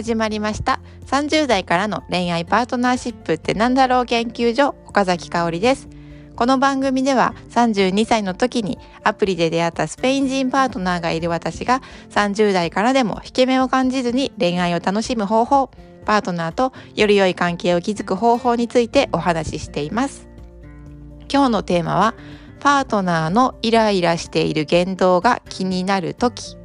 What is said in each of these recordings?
始まりました30代からの恋愛パートナーシップってなんだろう研究所、岡崎香織です。この番組では32歳の時にアプリで出会ったスペイン人パートナーがいる私が30代からでも引け目を感じずに恋愛を楽しむ方法、パートナーとより良い関係を築く方法についてお話ししています。今日のテーマはパートナーのイライラしている言動が気になる時。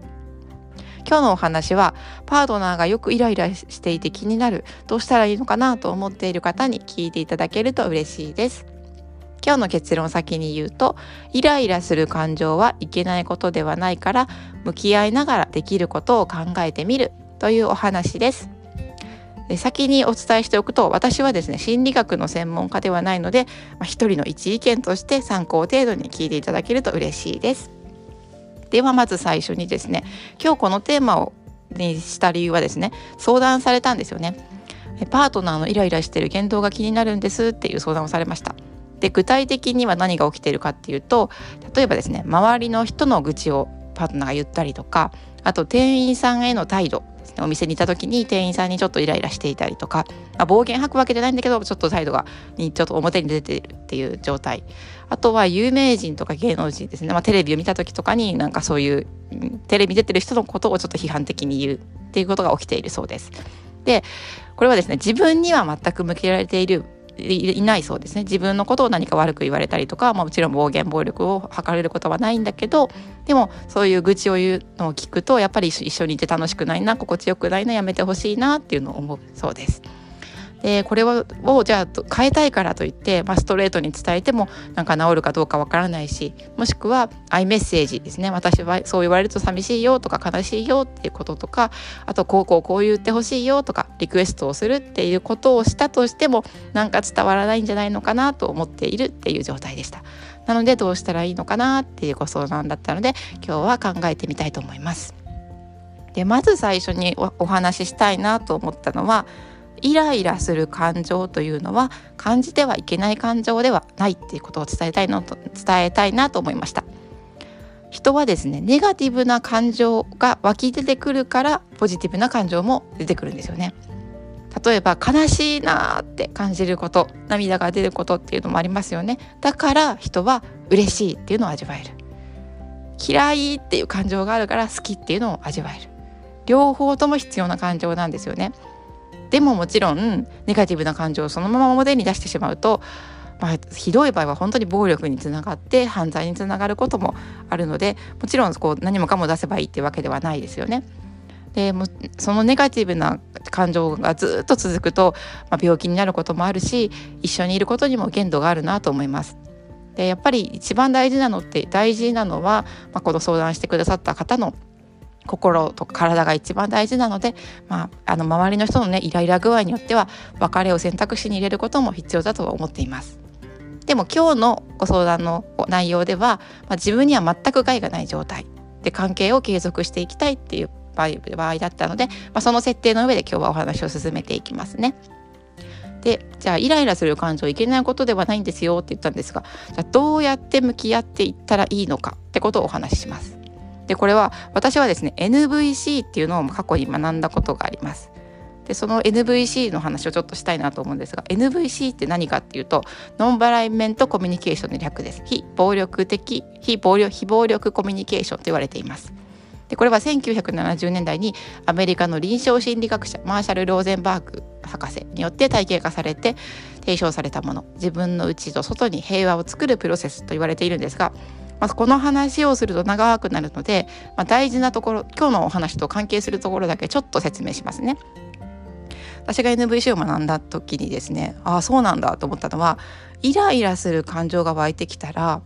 今日のお話はパートナーがよくイライラしていて気になる、どうしたらいいのかなと思っている方に聞いていただけると嬉しいです。今日の結論を先に言うと、イライラする感情はいけないことではないから向き合いながらできることを考えてみるというお話です。先にお伝えしておくと、私はですね心理学の専門家ではないので、一人の一意見として参考程度に聞いていただけると嬉しいです。ではまず最初にですね、今日このテーマにした理由はですね、相談されたんですよね。パートナーのイライラしている言動が気になるんですっていう相談をされました。で、具体的には何が起きているかっていうと、例えばですね周りの人の愚痴をパートナーが言ったりとか、あと店員さんへの態度、お店にいた時に店員さんにちょっとイライラしていたりとか、暴言吐くわけじゃないんだけどちょっと態度がちょっと表に出ているっていう状態。あとは有名人とか芸能人ですね、テレビを見た時とかになんかそういうテレビ出てる人のことをちょっと批判的に言うっていうことが起きているそうです。で、これはですね自分には全く向けられていないそうですね。自分のことを何か悪く言われたりとか、もちろん暴言暴力を吐かれることはないんだけど、でもそういう愚痴を言うのを聞くとやっぱり一緒にいて楽しくないな、心地よくないな、やめてほしいなっていうのを思うそうです。で、これをじゃあ変えたいからといって、ストレートに伝えてもなんか治るかどうかわからないし、もしくはアイメッセージですね、私はそう言われると寂しいよとか悲しいよっていうこととか、あとこう言ってほしいよとかリクエストをするっていうことをしたとしてもなんか伝わらないんじゃないのかなと思っているっていう状態でした。なのでどうしたらいいのかなっていうご相談だったので、今日は考えてみたいと思います。で、まず最初にお話ししたいなと思ったのは、イライラする感情というのは感じてはいけない感情ではないっていうことを伝えたいなと思いました。人はですねネガティブな感情が湧き出てくるからポジティブな感情も出てくるんですよね。例えば悲しいなって感じること、涙が出ることっていうのもありますよね。だから人は嬉しいっていうのを味わえる、嫌いっていう感情があるから好きっていうのを味わえる、両方とも必要な感情なんですよね。でももちろんネガティブな感情をそのまま表に出してしまうと、ひどい場合は本当に暴力につながって犯罪につながることもあるので、もちろん何もかも出せばいいっていうわけではないですよね。でもそのネガティブな感情がずっと続くと、病気になることもあるし、一緒にいることにも限度があるなと思います。で、やっぱり一番大事なのは、この相談してくださった方の心と体が一番大事なので、周りの人のイライラ具合によっては別れを選択肢に入れることも必要だとは思っています。でも今日のご相談の内容では、自分には全く害がない状態で関係を継続していきたいっていう場合だったので、その設定の上で今日はお話を進めていきますね。で、じゃあイライラする感情いけないことではないんですよって言ったんですが、じゃあどうやって向き合っていったらいいのかってことをお話しします。で、これは私はですね NVC っていうのを過去に学んだことがあります。で、その NVC の話をちょっとしたいなと思うんですが、 NVC って何かっていうと、ノンバライメントコミュニケーションの略です。非暴力コミュニケーションと言われています。で、これは1970年代にアメリカの臨床心理学者マーシャル・ローゼンバーグ博士によって体系化されて提唱されたもの、自分の内と外に平和を作るプロセスと言われているんですが、この話をすると長くなるので、大事なところ、今日のお話と関係するところだけちょっと説明しますね。私が NVC を学んだ時にですね、ああそうなんだと思ったのは、イライラする感情が湧いてきたら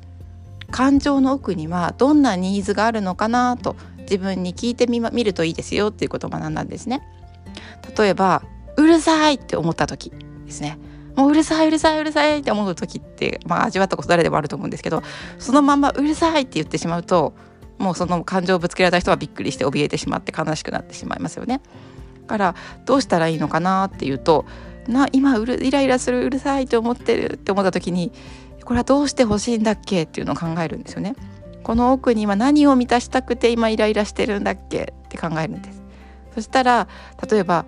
感情の奥にはどんなニーズがあるのかなと自分に聞いてみるといいですよっていうことを学んだんですね。例えばうるさいって思った時ですね、もううるさいって思う時って、味わったこと誰でもあると思うんですけど、そのままうるさいって言ってしまうと、もうその感情をぶつけられた人はびっくりして怯えてしまって悲しくなってしまいますよね。だからどうしたらいいのかなっていうと、今イライラする、うるさいと思ってるって思った時に、これはどうしてほしいんだっけっていうのを考えるんですよね。この奥には何を満たしたくて今イライラしてるんだっけって考えるんです。そそしたら例えば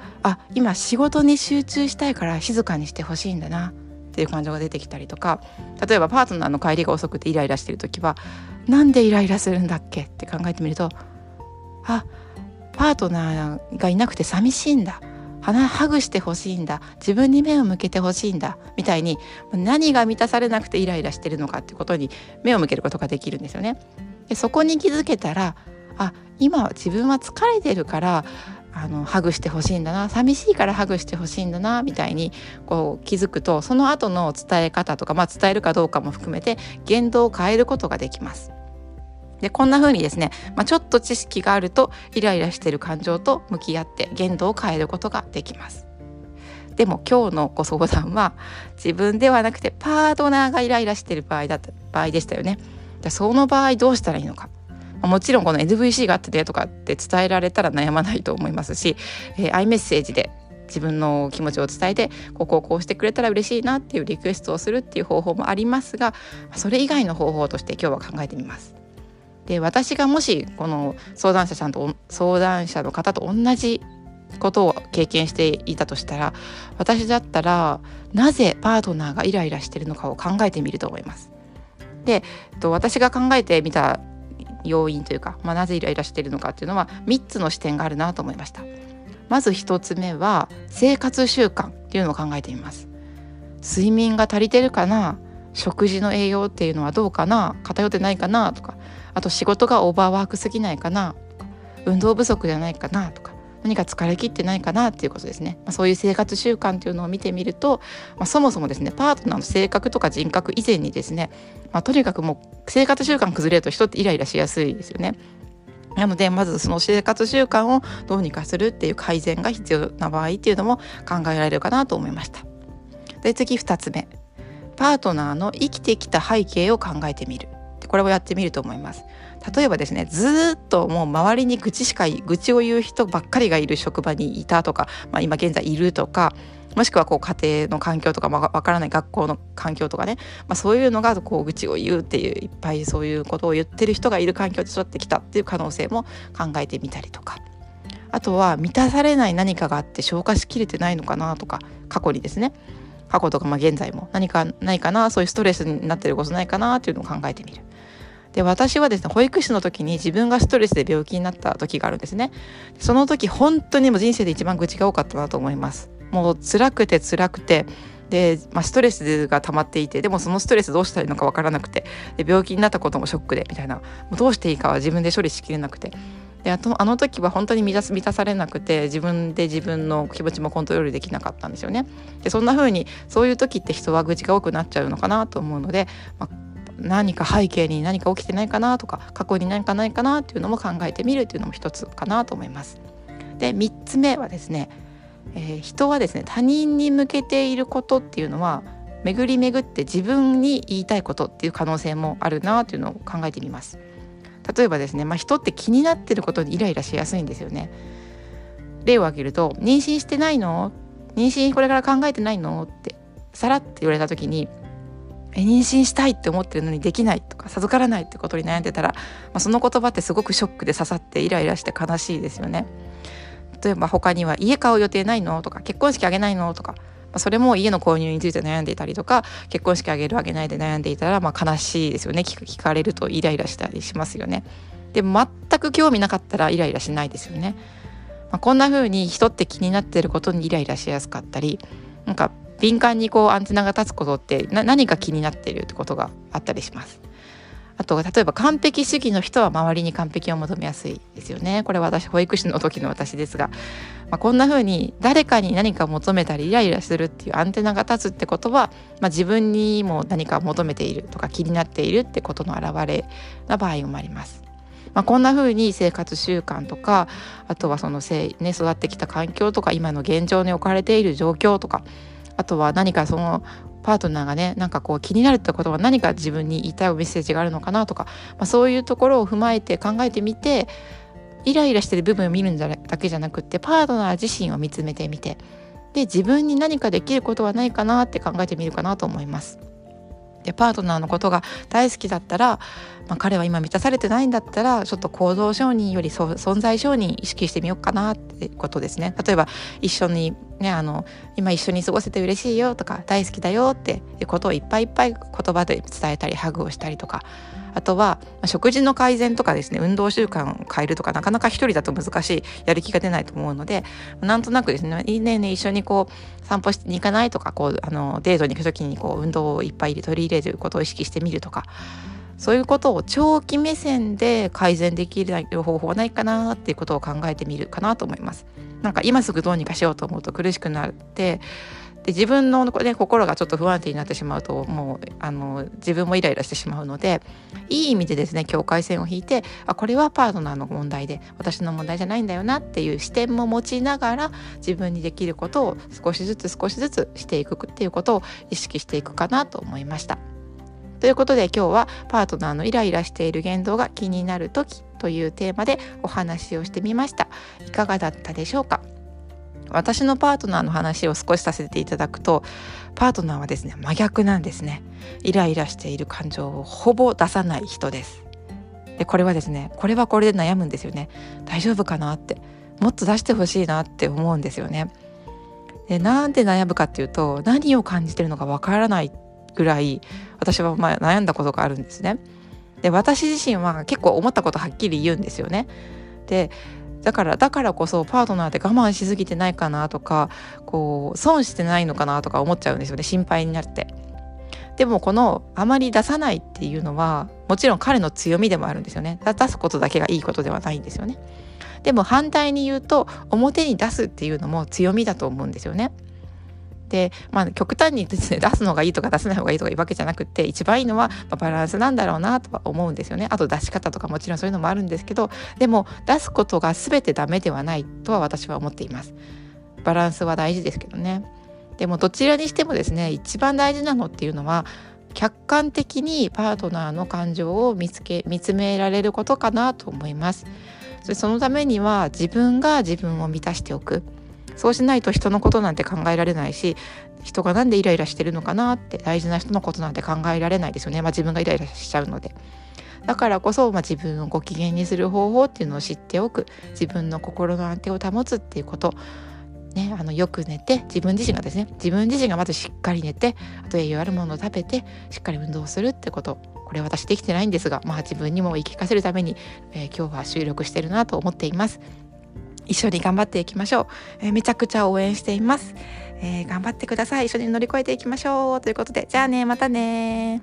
今仕事に集中したいから静かにしてほしいんだなっていう感情が出てきたりとか、例えばパートナーの帰りが遅くてイライラしてるときはなんでイライラするんだっけって考えてみると、パートナーがいなくて寂しいんだ、ハグしてほしいんだ、自分に目を向けてほしいんだみたいに、何が満たされなくてイライラしてるのかってことに目を向けることができるんですよね。でそこに気づけたら、今自分は疲れてるからハグしてほしいんだな、寂しいからハグしてほしいんだなみたいにこう気づくと、その後の伝え方とか、伝えるかどうかも含めて言動を変えることができます。でこんな風にですね、ちょっと知識があるとイライラしている感情と向き合って言動を変えることができます。でも今日のご相談は自分ではなくてパートナーがイライラしている場合でしたよね。じゃその場合どうしたらいいのか、もちろんこの NVC があってとかって伝えられたら悩まないと思いますし、アイメッセージで自分の気持ちを伝えて、こうしてくれたら嬉しいなっていうリクエストをするっていう方法もありますが、それ以外の方法として今日は考えてみます。で私がもしこの相談者の方と同じことを経験していたとしたら、私だったらなぜパートナーがイライラしているのかを考えてみると思います。で私が考えてみた要因というか、なぜイライラしているのかっていうのは3つの視点があるなと思いました。まず1つ目は生活習慣っていうのを考えてみます。睡眠が足りてるかな、食事の栄養っていうのはどうかな、偏ってないかなとか、あと仕事がオーバーワークすぎないかなとか、運動不足じゃないかなとか、何か疲れ切ってないかなっていうことですね。そういう生活習慣というのを見てみると、そもそもですねパートナーの性格とか人格以前にですね、とにかくもう生活習慣崩れると人ってイライラしやすいですよね。なのでまずその生活習慣をどうにかするっていう改善が必要な場合っていうのも考えられるかなと思いました。で次2つ目、パートナーの生きてきた背景を考えてみる。これをやってみると思います。例えばですね、ずっともう周りに愚痴を言う人ばっかりがいる職場にいたとか、今現在いるとか、もしくは家庭の環境とか、わからない学校の環境とかね、そういうのが愚痴を言うっていう、いっぱいそういうことを言ってる人がいる環境で育ってきたっていう可能性も考えてみたりとか、あとは満たされない何かがあって消化しきれてないのかなとか、過去とか現在も何かないかな、そういうストレスになってることないかなっていうのを考えてみる。で私はですね、保育士の時に自分がストレスで病気になった時があるんですね。その時本当にもう人生で一番愚痴が多かったなと思います。もう辛くてで、ストレスが溜まっていて、でもそのストレスどうしたらいいのか分からなくて、で病気になったこともショックでみたいな、もうどうしていいかは自分で処理しきれなくて、であの時は本当に満たされなくて自分の気持ちもコントロールできなかったんですよね。でそんな風にそういう時って人は愚痴が多くなっちゃうのかなと思うので、何か背景に何か起きてないかなとか、過去に何かないかなっていうのも考えてみるっていうのも一つかなと思います。で3つ目はですね、人はですね他人に向けていることっていうのは巡って自分に言いたいことっていう可能性もあるなっていうのを考えてみます。例えばですね、人って気になってることにイライラしやすいんですよね。例を挙げると、妊娠してないの？妊娠これから考えてないの？ってさらって言われた時に、妊娠したいって思ってるのにできないとか、授からないってことに悩んでたら、その言葉ってすごくショックで刺さってイライラして悲しいですよね。例えば他には、家買う予定ないの？とか、結婚式あげないの？とか、それも家の購入について悩んでいたりとか、結婚式あげるあげないで悩んでいたら、悲しいですよね。聞かれるとイライラしたりしますよね。で全く興味なかったらイライラしないですよね。こんな風に人って気になってることにイライラしやすかったり、なんか敏感にアンテナが立つことって何か気になっているってことがあったりします。あと例えば完璧主義の人は周りに完璧を求めやすいですよね。これは保育士の時の私ですが、こんな風に誰かに何か求めたりイライラするっていうアンテナが立つってことは、自分にも何か求めているとか気になっているってことの表れな場合もあります。こんな風に生活習慣とか、あとは育ってきた環境とか、今の現状に置かれている状況とか、あとは何かパートナーがね、気になるってことは何か自分に言いたいメッセージがあるのかなとか、そういうところを踏まえて考えてみて、イライラしてる部分を見るだけじゃなくって、パートナー自身を見つめてみて、で自分に何かできることはないかなって考えてみるかなと思います。でパートナーのことが大好きだったら、彼は今満たされてないんだったらちょっと行動承認より存在承認意識してみようかなってことですね。例えば一緒にね、今一緒に過ごせて嬉しいよとか大好きだよっていうことをいっぱいいっぱい言葉で伝えたりハグをしたりとか、あとは食事の改善とかですね、運動習慣を変えるとかなかなか一人だと難しい、やる気が出ないと思うので、なんとなくですね、いいねね一緒にこう散歩しに行かないとか、デートに行くときに運動をいっぱい取り入れることを意識してみるとか、そういうことを長期目線で改善できる方法はないかなっていうことを考えてみるかなと思います。なんか今すぐどうにかしようと思うと苦しくなって、で自分の、ね、心がちょっと不安定になってしまうともう自分もイライラしてしまうので、いい意味でですね境界線を引いて、これはパートナーの問題で私の問題じゃないんだよなっていう視点も持ちながら、自分にできることを少しずつしていくっていうことを意識していくかなと思いました。ということで今日はパートナーのイライラしている言動が気になる時というテーマでお話をしてみました。いかがだったでしょうか？私のパートナーの話を少しさせていただくと、パートナーはですね真逆なんですね。イライラしている感情をほぼ出さない人です。でこれはですね、これはこれで悩むんですよね。大丈夫かなって、もっと出してほしいなって思うんですよね。でなんで悩むかっていうと、何を感じてるのかわからないぐらい私は悩んだことがあるんですね。で私自身は結構思ったことはっきり言うんですよね。でだからこそパートナーって我慢しすぎてないかなとか、損してないのかなとか思っちゃうんですよね、心配になって。でもこのあまり出さないっていうのはもちろん彼の強みでもあるんですよね。出すことだけがいいことではないんですよね。でも反対に言うと表に出すっていうのも強みだと思うんですよね。で極端にですね、出すのがいいとか出せない方がいいとかいうわけじゃなくて、一番いいのはバランスなんだろうなとは思うんですよね。あと出し方とかもちろんそういうのもあるんですけど、でも出すことが全てダメではないとは私は思っています。バランスは大事ですけどね。でもどちらにしてもですね、一番大事なのっていうのは客観的にパートナーの感情を見つめられることかなと思います。そのためには自分が自分を満たしておく。そうしないと人のことなんて考えられないし、人がなんでイライラしてるのかなって、大事な人のことなんて考えられないですよね。自分がイライラしちゃうので。だからこそ、自分をご機嫌にする方法っていうのを知っておく。自分の心の安定を保つっていうこと。ね、よく寝て、自分自身がまずしっかり寝て、あと栄養あるものを食べて、しっかり運動するってこと。これ私できてないんですが、自分にも言い聞かせるために、今日は収録してるなと思っています。一緒に頑張っていきましょう。めちゃくちゃ応援しています。頑張ってください。一緒に乗り越えていきましょう。ということで、じゃあね、またね。